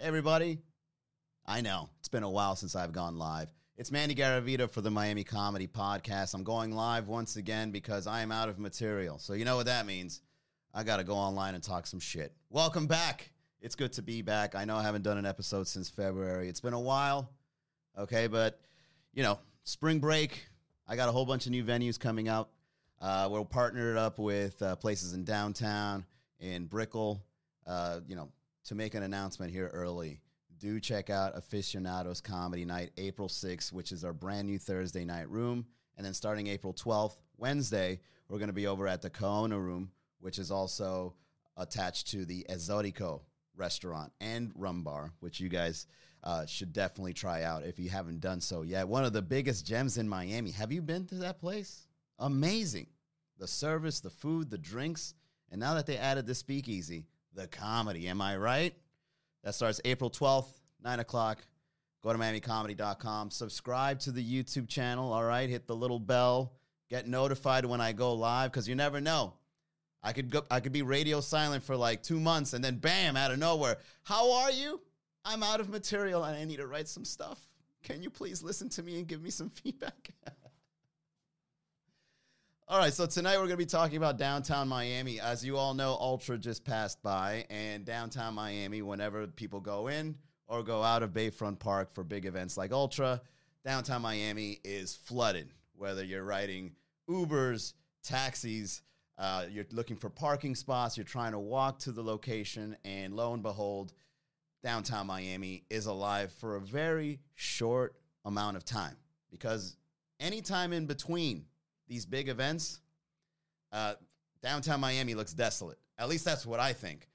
Hey, everybody. I know, it's been a while since I've gone live. It's Mandy Garavita for the Miami Comedy Podcast. I'm going live once again because I am out of material. So you know what that means. I got to go online and talk some shit. Welcome back. It's good to be back. I know I haven't done an episode since February. It's been a while. Okay, but, you know, spring break. I got a whole bunch of new venues coming up. We're partnered up with places in downtown, in Brickell, you know, to make an announcement here early. Do check out Aficionados Comedy Night, April 6th, which is our brand new Thursday night room. And then starting April 12th, Wednesday, we're going to be over at the Caona Room, which is also attached to the Ezzotico restaurant and rum bar, which you guys should definitely try out if you haven't done so yet. One of the biggest gems in Miami. Have you been to that place? Amazing. The service, the food, the drinks, and now that they added the speakeasy, the comedy. Am I right? That starts April 12th, 9 o'clock. Go to MiamiComedy.com. Subscribe to the YouTube channel, all right? Hit the little bell. Get notified when I go live because you never know. I could be radio silent for like 2 months and then bam, out of nowhere. How are you? I'm out of material and I need to write some stuff. Can you please listen to me and give me some feedback? All right, so tonight we're going to be talking about downtown Miami. As you all know, Ultra just passed by, and downtown Miami, whenever people go in or go out of Bayfront Park for big events like Ultra, downtown Miami is flooded, whether you're riding Ubers, taxis, you're looking for parking spots, you're trying to walk to the location, and lo and behold, downtown Miami is alive for a very short amount of time because any time in between these big events, downtown Miami looks desolate. At least that's what I think.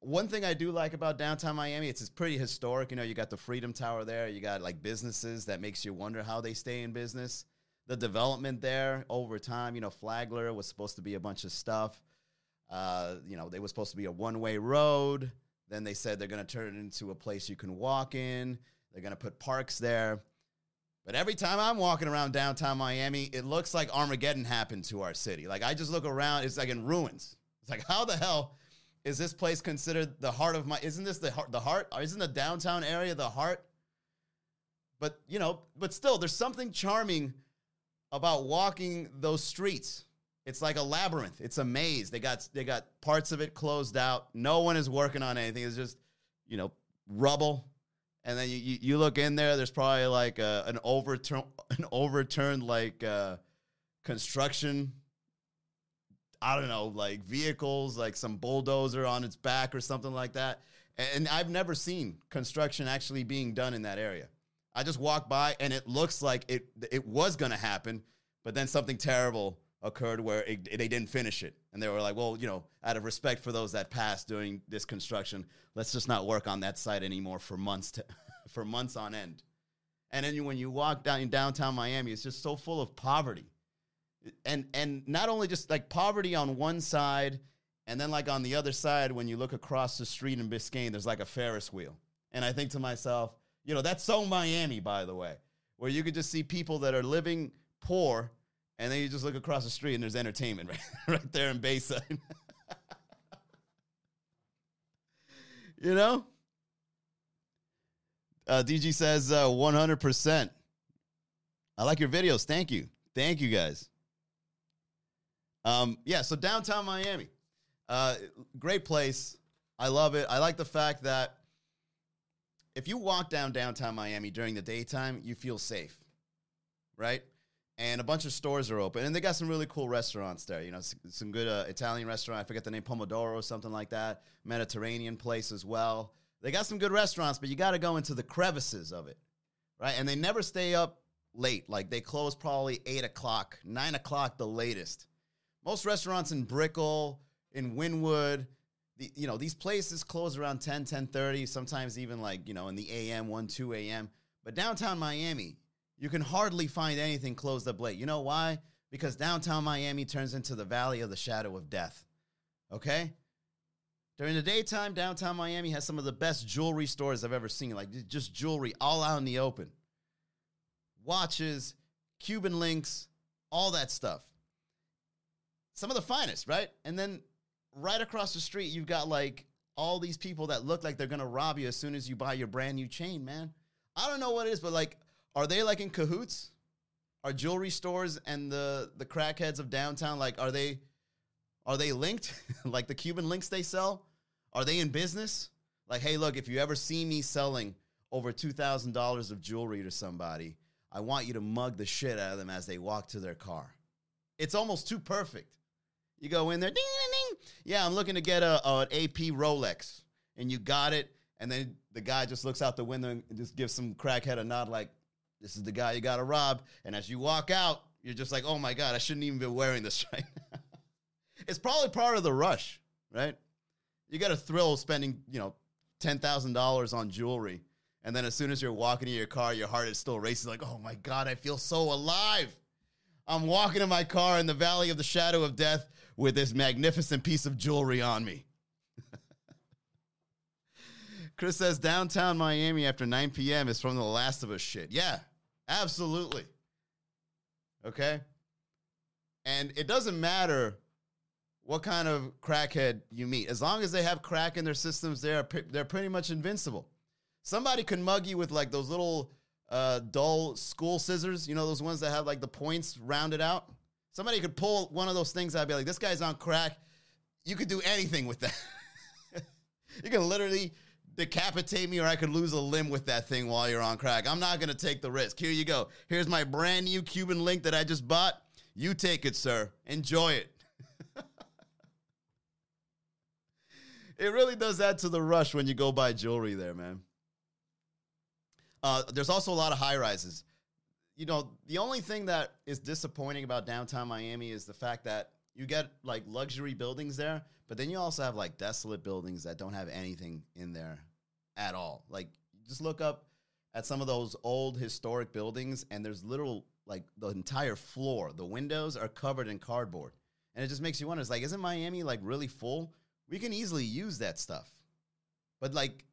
One thing I do like about downtown Miami, it's pretty historic. You know, you got the Freedom Tower there. You got, like, businesses that makes you wonder how they stay in business. The development there over time, you know, Flagler was supposed to be a bunch of stuff. You know, they were supposed to be a one-way road. Then they said they're going to turn it into a place you can walk in. They're going to put parks there. But every time I'm walking around downtown Miami, it looks like Armageddon happened to our city. Like, I just look around. It's like in ruins. It's like, how the hell is this place considered the heart of my... Isn't this the heart? Isn't the downtown area the heart? But, you know, but still, there's something charming about walking those streets. It's like a labyrinth. It's a maze. They got parts of it closed out. No one is working on anything. It's just, you know, rubble. And then you look in there. There's probably like an overturned like construction. I don't know, like vehicles, like some bulldozer on its back or something like that. And I've never seen construction actually being done in that area. I just walked by and it looks like it was gonna happen, but then something terrible occurred where they didn't finish it. And they were like, well, you know, out of respect for those that passed during this construction, let's just not work on that site anymore for months on end. And then when you walk down in downtown Miami, it's just so full of poverty. And not only just like poverty on one side, and then like on the other side, when you look across the street in Biscayne, there's like a Ferris wheel. And I think to myself, you know, that's so Miami, by the way, where you could just see people that are living poor. And then you just look across the street and there's entertainment right there in Bayside. You know? DG says 100%. I like your videos. Thank you. Thank you, guys. Yeah, so downtown Miami. Great place. I love it. I like the fact that if you walk down downtown Miami during the daytime, you feel safe, right? And a bunch of stores are open. And they got some really cool restaurants there. You know, some good Italian restaurant. I forget the name, Pomodoro or something like that. Mediterranean place as well. They got some good restaurants, but you got to go into the crevices of it, right? And they never stay up late. Like, they close probably 8 o'clock, 9 o'clock the latest. Most restaurants in Brickell, in Wynwood, you know, these places close around 10, 10:30, sometimes even like, you know, in the a.m., 1, 2 a.m. But downtown Miami, you can hardly find anything closed up late. You know why? Because downtown Miami turns into the valley of the shadow of death, okay? During the daytime, downtown Miami has some of the best jewelry stores I've ever seen, like just jewelry all out in the open. Watches, Cuban links, all that stuff. Some of the finest, right? And then right across the street, you've got like all these people that look like they're going to rob you as soon as you buy your brand new chain, man. I don't know what it is, but like, are they like in cahoots? Are jewelry stores and the crackheads of downtown, like, are they linked? Like the Cuban links they sell? Are they in business? Like, hey, look, if you ever see me selling over $2,000 of jewelry to somebody, I want you to mug the shit out of them as they walk to their car. It's almost too perfect. You go in there, ding, ding, ding. Yeah, I'm looking to get an AP Rolex. And you got it. And then the guy just looks out the window and just gives some crackhead a nod like, this is the guy you got to rob. And as you walk out, you're just like, oh, my God, I shouldn't even be wearing this right now. It's probably part of the rush, right? You got a thrill spending, you know, $10,000 on jewelry. And then as soon as you're walking to your car, your heart is still racing like, oh, my God, I feel so alive. I'm walking to my car in the valley of the shadow of death with this magnificent piece of jewelry on me. Chris says downtown Miami after 9 p.m. is from The Last of Us shit. Yeah, absolutely. Okay? And it doesn't matter what kind of crackhead you meet. As long as they have crack in their systems, they're pretty much invincible. Somebody can mug you with like those little dull school scissors, you know, those ones that have like the points rounded out. Somebody could pull one of those things out and be like, this guy's on crack. You could do anything with that. You can literally decapitate me or I could lose a limb with that thing while you're on crack. I'm not going to take the risk. Here you go. Here's my brand new Cuban link that I just bought. You take it, sir. Enjoy it. It really does add to the rush when you go buy jewelry there, man. There's also a lot of high rises. You know, the only thing that is disappointing about downtown Miami is the fact that you get like luxury buildings there, but then you also have like desolate buildings that don't have anything in there at all. Like just look up at some of those old historic buildings and there's literal, like the entire floor, the windows are covered in cardboard. And it just makes you wonder, it's like, isn't Miami like really full? We can easily use that stuff. But like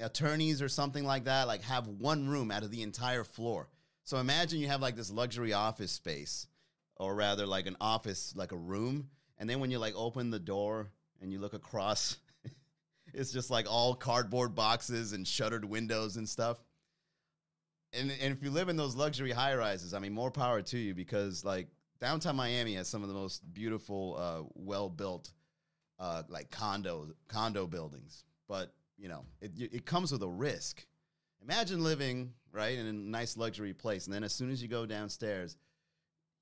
attorneys or something like that, like have one room out of the entire floor. So imagine you have like this luxury office space or rather like an office, like a room. And then when you like open the door and you look across, it's just like all cardboard boxes and shuttered windows and stuff. And if you live in those luxury high rises, I mean, more power to you because like downtown Miami has some of the most beautiful, well-built, like condo buildings. But you know, it comes with a risk. Imagine living, right, in a nice luxury place. And then as soon as you go downstairs,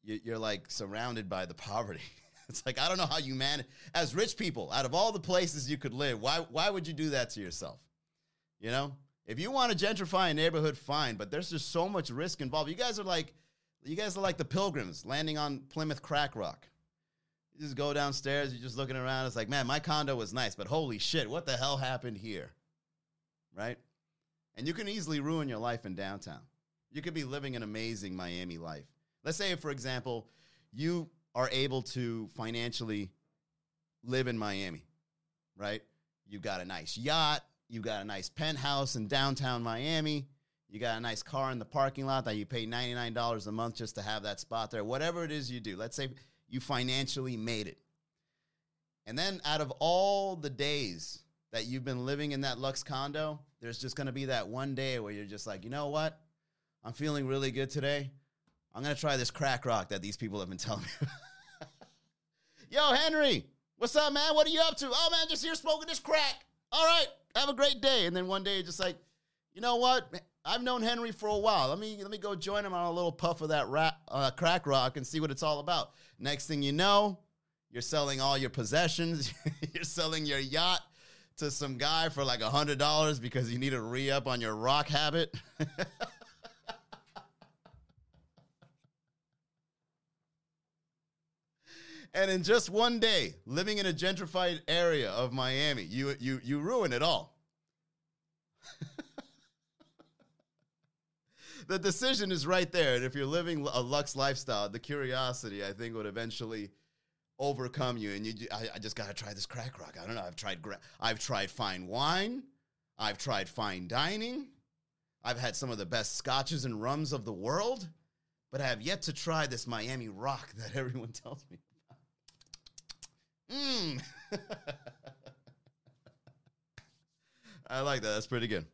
you're like surrounded by the poverty. It's like, I don't know how you manage. As rich people, out of all the places you could live, why would you do that to yourself? You know? If you want to gentrify a neighborhood, fine. But there's just so much risk involved. You guys are like the Pilgrims landing on Plymouth Crack Rock. You just go downstairs, you're just looking around. It's like, man, my condo was nice, but holy shit, what the hell happened here? Right? And you can easily ruin your life in downtown. You could be living an amazing Miami life. Let's say, for example, you are able to financially live in Miami, right? You got a nice yacht. You got a nice penthouse in downtown Miami. You got a nice car in the parking lot that you pay $99 a month just to have that spot there. Whatever it is you do, let's say you financially made it. And then out of all the days that you've been living in that luxe condo, there's just going to be that one day where you're just like, you know what? I'm feeling really good today. I'm going to try this crack rock that these people have been telling me about. Yo, Henry, what's up, man? What are you up to? Oh, man, just here smoking this crack. All right, have a great day. And then one day you're just like, you know what? I've known Henry for a while. Let me go join him on a little puff of that crack rock and see what it's all about. Next thing you know, you're selling all your possessions. You're selling your yacht to some guy for like $100 because you need to re-up on your rock habit. And in just one day, living in a gentrified area of Miami, you ruin it all. The decision is right there. And if you're living a luxe lifestyle, the curiosity, I think, would eventually overcome you. And I just got to try this crack rock. I don't know. I've tried fine wine. I've tried fine dining. I've had some of the best scotches and rums of the world. But I have yet to try this Miami rock that everyone tells me. I like that. That's pretty good.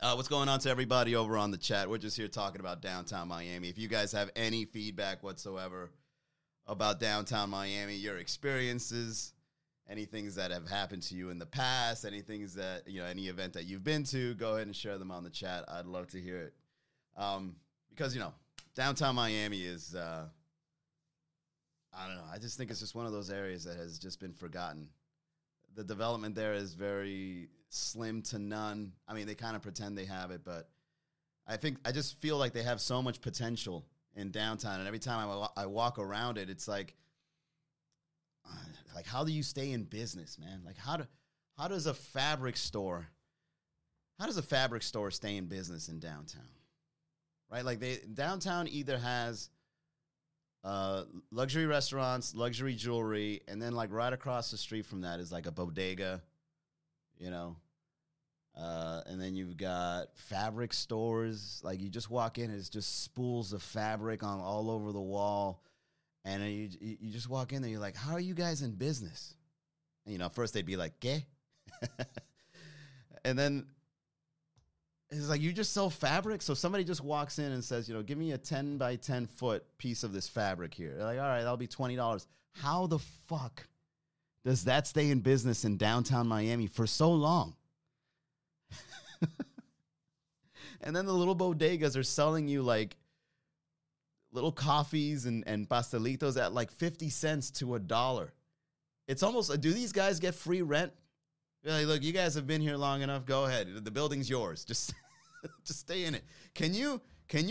What's going on to everybody over on the chat? We're just here talking about downtown Miami. If you guys have any feedback whatsoever about downtown Miami, your experiences, any things that have happened to you in the past, any things that, you know, any event that you've been to, go ahead and share them on the chat. I'd love to hear it. Because, you know, downtown Miami is, I don't know, I just think it's just one of those areas that has just been forgotten. The development there is very slim to none. I mean, they kind of pretend they have it, but I just feel like they have so much potential in downtown. And every time I walk around it, it's like, how do you stay in business, man? Like, how does a fabric store stay in business in downtown? Right? Like, downtown either has luxury restaurants, luxury jewelry, and then like right across the street from that is like a bodega, you know, and then you've got fabric stores. Like, you just walk in, it's just spools of fabric on all over the wall, and you just walk in there, you're like, how are you guys in business? And, you know, first they'd be like, "Qué?" And then it's like, you just sell fabric? So somebody just walks in and says, you know, give me a 10 by 10 foot piece of this fabric here. They're like, all right, that'll be $20. How the fuck does that stay in business in downtown Miami for so long? And then the little bodegas are selling you like little coffees and pastelitos at like 50 cents to $1. It's almost, do these guys get free rent? You're like, look, you guys have been here long enough. Go ahead. The building's yours. Just, just stay in it. Can you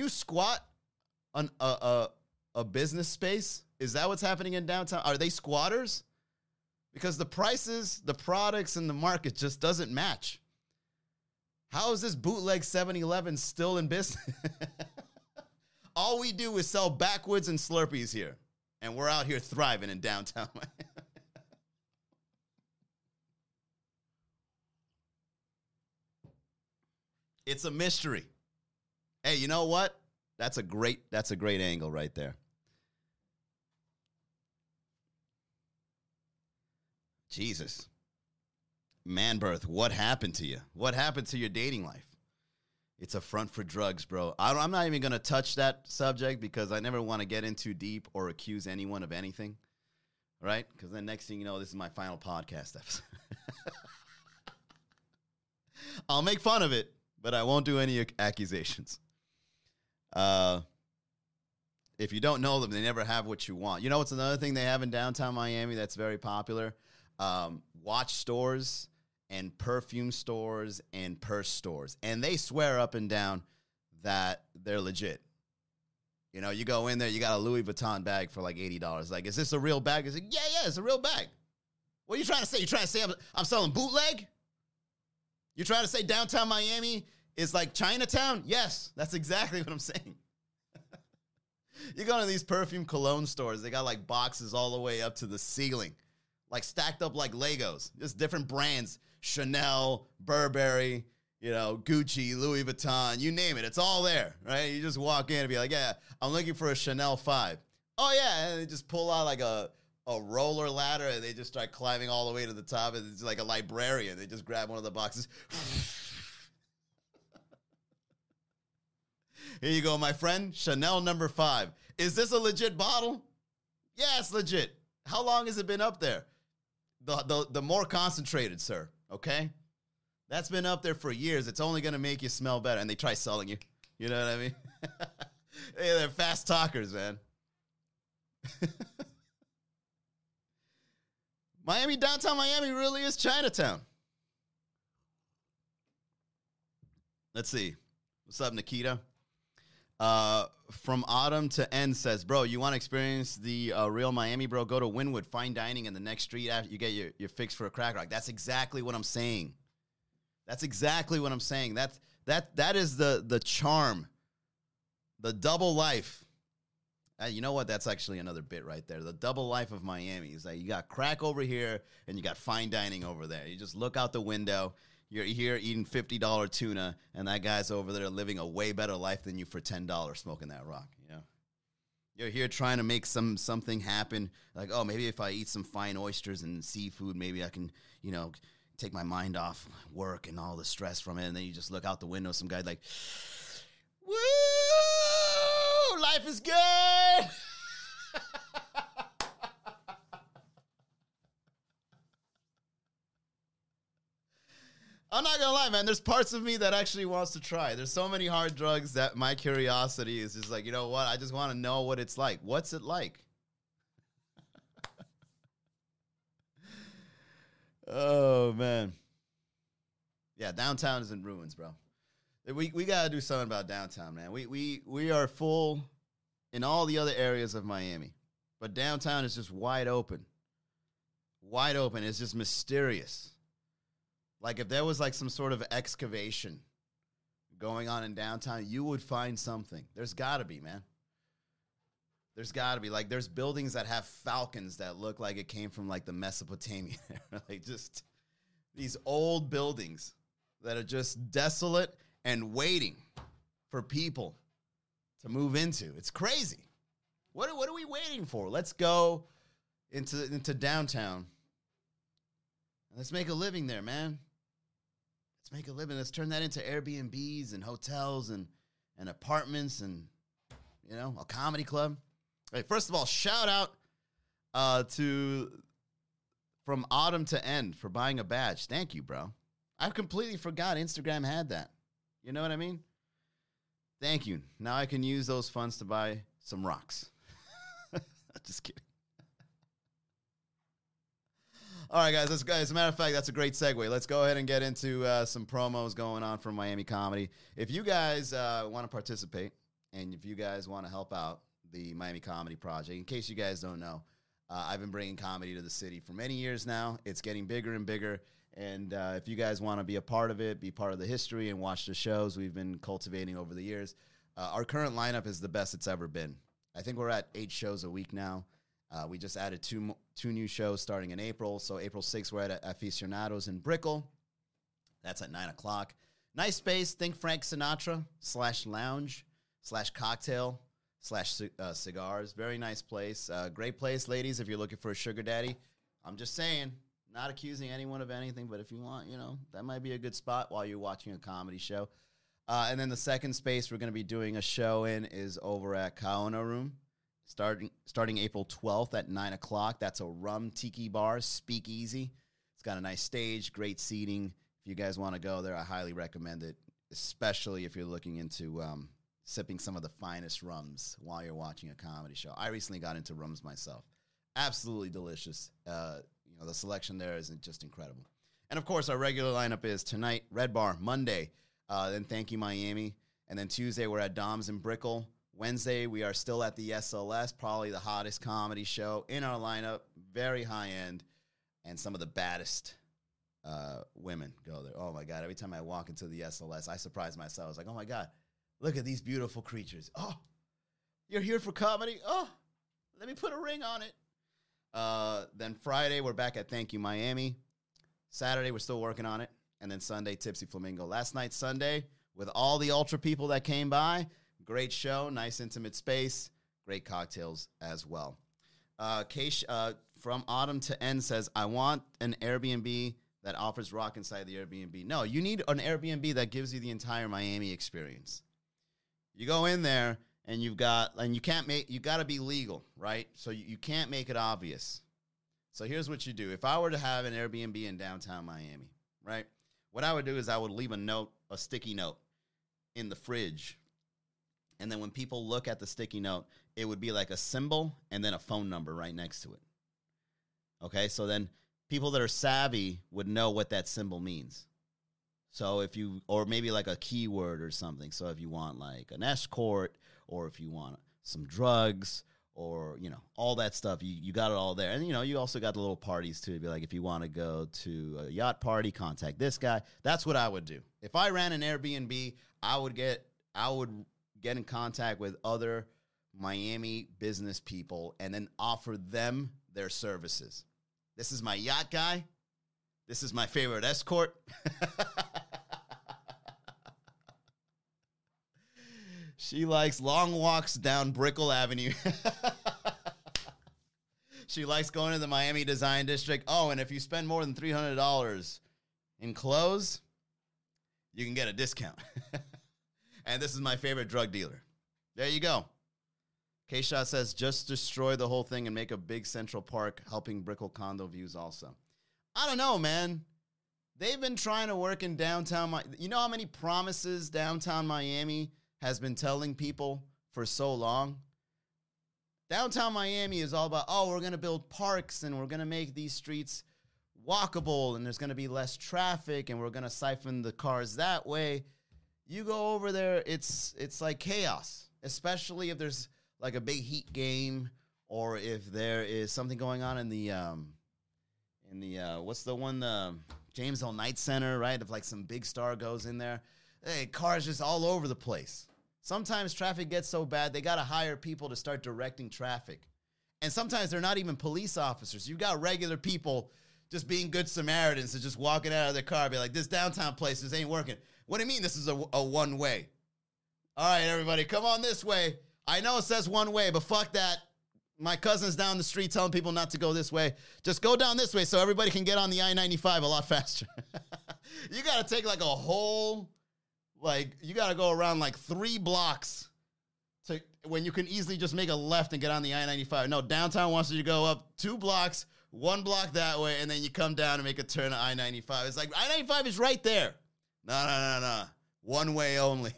squat on a business space? Is that what's happening in downtown? Are they squatters? Because the prices, the products, and the market just doesn't match. How is this bootleg 7-Eleven still in business? All we do is sell backwoods and Slurpees here, and we're out here thriving in downtown Miami. It's a mystery. Hey, you know what? That's a great angle right there. Jesus. Man birth, what happened to you? What happened to your dating life? It's a front for drugs, bro. I'm not even going to touch that subject because I never want to get in too deep or accuse anyone of anything, right? Because then next thing you know, this is my final podcast episode. I'll make fun of it, but I won't do any accusations. If you don't know them, they never have what you want. You know what's another thing they have in downtown Miami that's very popular? Watch stores and perfume stores and purse stores. And they swear up and down that they're legit. You know, you go in there, you got a Louis Vuitton bag for like $80. Like, is this a real bag? It's like, yeah, it's a real bag. What are you trying to say? You trying to say I'm selling bootleg? You're trying to say downtown Miami is like Chinatown? Yes, that's exactly what I'm saying. You go to these perfume cologne stores. They got like boxes all the way up to the ceiling, like stacked up like Legos. Just different brands, Chanel, Burberry, you know, Gucci, Louis Vuitton, you name it. It's all there, right? You just walk in and be like, yeah, I'm looking for a Chanel 5. Oh, yeah, and they just pull out like a roller ladder, and they just start climbing all the way to the top, and it's like a librarian. They just grab one of the boxes. Here you go, my friend, Chanel number 5. Is this a legit bottle? Yeah, it's legit. How long has it been up there? The more concentrated, sir, okay? That's been up there for years. It's only going to make you smell better, and they try selling you. You know what I mean? Hey, they're fast talkers, man. Miami, downtown Miami really is Chinatown. Let's see. What's up, Nikita? From Autumn to End says, bro, you want to experience the real Miami, bro? Go to Wynwood, fine dining in the next street after you get your fix for a crack rock. That's exactly what I'm saying. That's exactly what I'm saying. That is the charm, the double life. You know what? That's actually another bit right there. The double life of Miami is like you got crack over here and you got fine dining over there. You just look out the window. You're here eating $50 tuna, and that guy's over there living a way better life than you for $10 smoking that rock. You know, you're here trying to make something happen. Like, oh, maybe if I eat some fine oysters and seafood, maybe I can, you know, take my mind off work and all the stress from it. And then you just look out the window, some guy like, woo, life is good. I'm not gonna lie, man. There's parts of me that actually wants to try. There's so many hard drugs that my curiosity is just like, you know what? I just want to know what it's like. What's it like? Oh, man. Yeah, downtown is in ruins, bro. We gotta do something about downtown, man. We are full in all the other areas of Miami, but downtown is just wide open. Wide open. It's just mysterious. Like, if there was, like, some sort of excavation going on in downtown, you would find something. There's got to be, man. There's got to be. Like, there's buildings that have falcons that look like it came from, like, the Mesopotamia. Like, just these old buildings that are just desolate and waiting for people to move into. It's crazy. What are we waiting for? Let's go into downtown. Let's make a living there, man. Let's make a living. Let's turn that into Airbnbs and hotels and apartments and, you know, a comedy club. Hey, first of all, shout out to From Autumn to End for buying a badge. Thank you, bro. I completely forgot Instagram had that. You know what I mean? Thank you. Now I can use those funds to buy some rocks. Just kidding. All right, guys, as a matter of fact, that's a great segue. Let's go ahead and get into some promos going on from Miami Comedy. If you guys want to participate and if you guys want to help out the Miami Comedy Project, in case you guys don't know, I've been bringing comedy to the city for many years now. It's getting bigger and bigger. And if you guys want to be a part of it, be part of the history, and watch the shows we've been cultivating over the years, our current lineup is the best it's ever been. I think we're at 8 shows a week now. We just added two new shows starting in April. So April 6th, we're at Aficionados in Brickell. That's at 9 o'clock. Nice space. Think Frank Sinatra /lounge/cocktail/cigars. Very nice place. Great place, ladies, if you're looking for a sugar daddy. I'm just saying, not accusing anyone of anything, but if you want, you know, that might be a good spot while you're watching a comedy show. And then the second space we're going to be doing a show in is over at Caona Room. Starting April 12th at 9 o'clock. That's a rum tiki bar, speakeasy. It's got a nice stage, great seating. If you guys want to go there, I highly recommend it, especially if you're looking into sipping some of the finest rums while you're watching a comedy show. I recently got into rums myself. Absolutely delicious. You know, the selection there is just incredible. And, of course, our regular lineup is tonight, Red Bar, Monday, then Thank You, Miami. And then Tuesday, we're at Dom's in Brickell. Wednesday, we are still at the SLS, probably the hottest comedy show in our lineup, very high-end, and some of the baddest women go there. Oh, my God. Every time I walk into the SLS, I surprise myself. I was like, oh, my God, look at these beautiful creatures. Oh, you're here for comedy? Oh, let me put a ring on it. Then Friday, we're back at Thank You, Miami. Saturday, we're still working on it. And then Sunday, Tipsy Flamingo. Last night, Sunday, with all the Ultra people that came by, great show, nice intimate space, great cocktails as well. Kesh, From Autumn to End says, I want an Airbnb that offers rock inside the Airbnb. No, you need an Airbnb that gives you the entire Miami experience. You go in there and you got to be legal, right? So you can't make it obvious. So here's what you do. If I were to have an Airbnb in downtown Miami, right? What I would do is I would leave a sticky note in the fridge. And then when people look at the sticky note, it would be like a symbol and then a phone number right next to it. Okay, so then people that are savvy would know what that symbol means. So if you, or maybe like a keyword or something. So if you want like an escort, or if you want some drugs, or, you know, all that stuff, you got it all there. And, you know, you also got the little parties too. It'd be like, if you want to go to a yacht party, contact this guy. That's what I would do. If I ran an Airbnb, I would get in contact with other Miami business people and then offer them their services. This is my yacht guy. This is my favorite escort. She likes long walks down Brickell Avenue. She likes going to the Miami Design District. Oh, and if you spend more than $300, and clothes, you can get a discount. And this is my favorite drug dealer. There you go. K-Shot says, just destroy the whole thing and make a big Central Park, helping Brickell condo views also. I don't know, man. They've been trying to work in downtown Miami. You know how many promises downtown Miami has been telling people for so long? Downtown Miami is all about, oh, we're going to build parks and we're going to make these streets walkable and there's going to be less traffic and we're going to siphon the cars that way. You go over there, it's like chaos, especially if there's like a big Heat game or if there is something going on in the what's the one, James L. Knight Center, right? If like some big star goes in there, hey, cars just all over the place. Sometimes traffic gets so bad, they got to hire people to start directing traffic. And sometimes they're not even police officers. You got regular people just being good Samaritans and just walking out of their car, be like, this downtown place, this ain't working. What do you mean this is a one way? All right, everybody, come on this way. I know it says one way, but fuck that. My cousin's down the street telling people not to go this way. Just go down this way so everybody can get on the I-95 a lot faster. You got to take like a whole, like, you got to go around like 3 blocks to when you can easily just make a left and get on the I-95. No, downtown wants you to go up 2 blocks, 1 block that way, and then you come down and make a turn to I-95. It's like, I-95 is right there. No. One way only.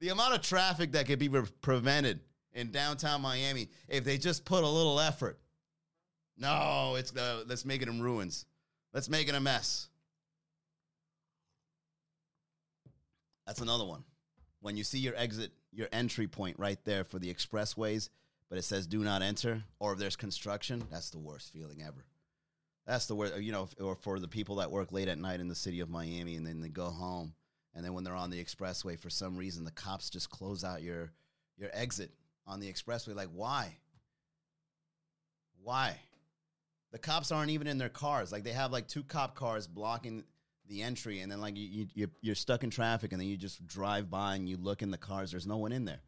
The amount of traffic that could be prevented in downtown Miami if they just put a little effort. No, it's let's make it in ruins. Let's make it a mess. That's another one. When you see your exit, your entry point right there for the expressways, but it says do not enter, or if there's construction, that's the worst feeling ever. That's the worst, you know, or for the people that work late at night in the city of Miami and then they go home, and then when they're on the expressway, for some reason, the cops just close out your exit on the expressway. Like, why? Why? The cops aren't even in their cars. Like, they have, like, 2 cop cars blocking the entry, and then, like, you're stuck in traffic, and then you just drive by, and you look in the cars. There's no one in there.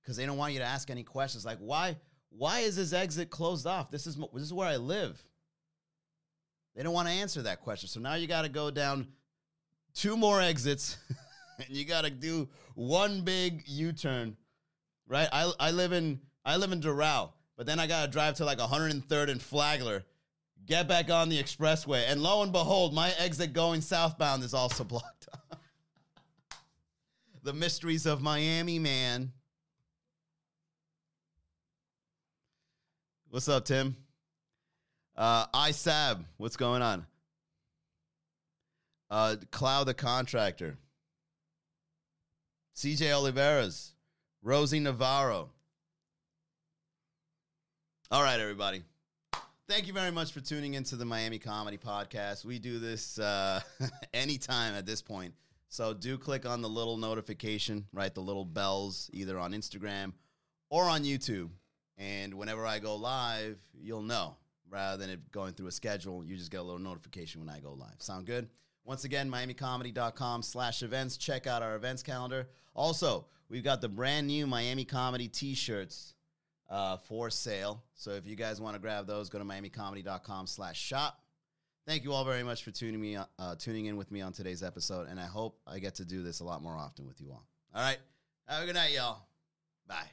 Because they don't want you to ask any questions. Like, why is this exit closed off? This is where I live. They don't want to answer that question. So now you got to go down 2 more exits, and you got to do 1 big U-turn, right? I live in Doral, but then I got to drive to like 103rd and Flagler, get back on the expressway, and lo and behold, my exit going southbound is also blocked. The mysteries of Miami, man. What's up, Tim? ISAB, what's going on? Cloud the Contractor. CJ Oliveras. Rosie Navarro. All right, everybody. Thank you very much for tuning into the Miami Comedy Podcast. We do this anytime at this point. So do click on the little notification, right? The little bells, either on Instagram or on YouTube. And whenever I go live, you'll know. Rather than it going through a schedule, you just get a little notification when I go live. Sound good? Once again, MiamiComedy.com/events. Check out our events calendar. Also, we've got the brand new Miami Comedy t-shirts for sale. So if you guys want to grab those, go to MiamiComedy.com/shop. Thank you all very much for tuning in with me on today's episode, and I hope I get to do this a lot more often with you all. All right. Have a good night, y'all. Bye.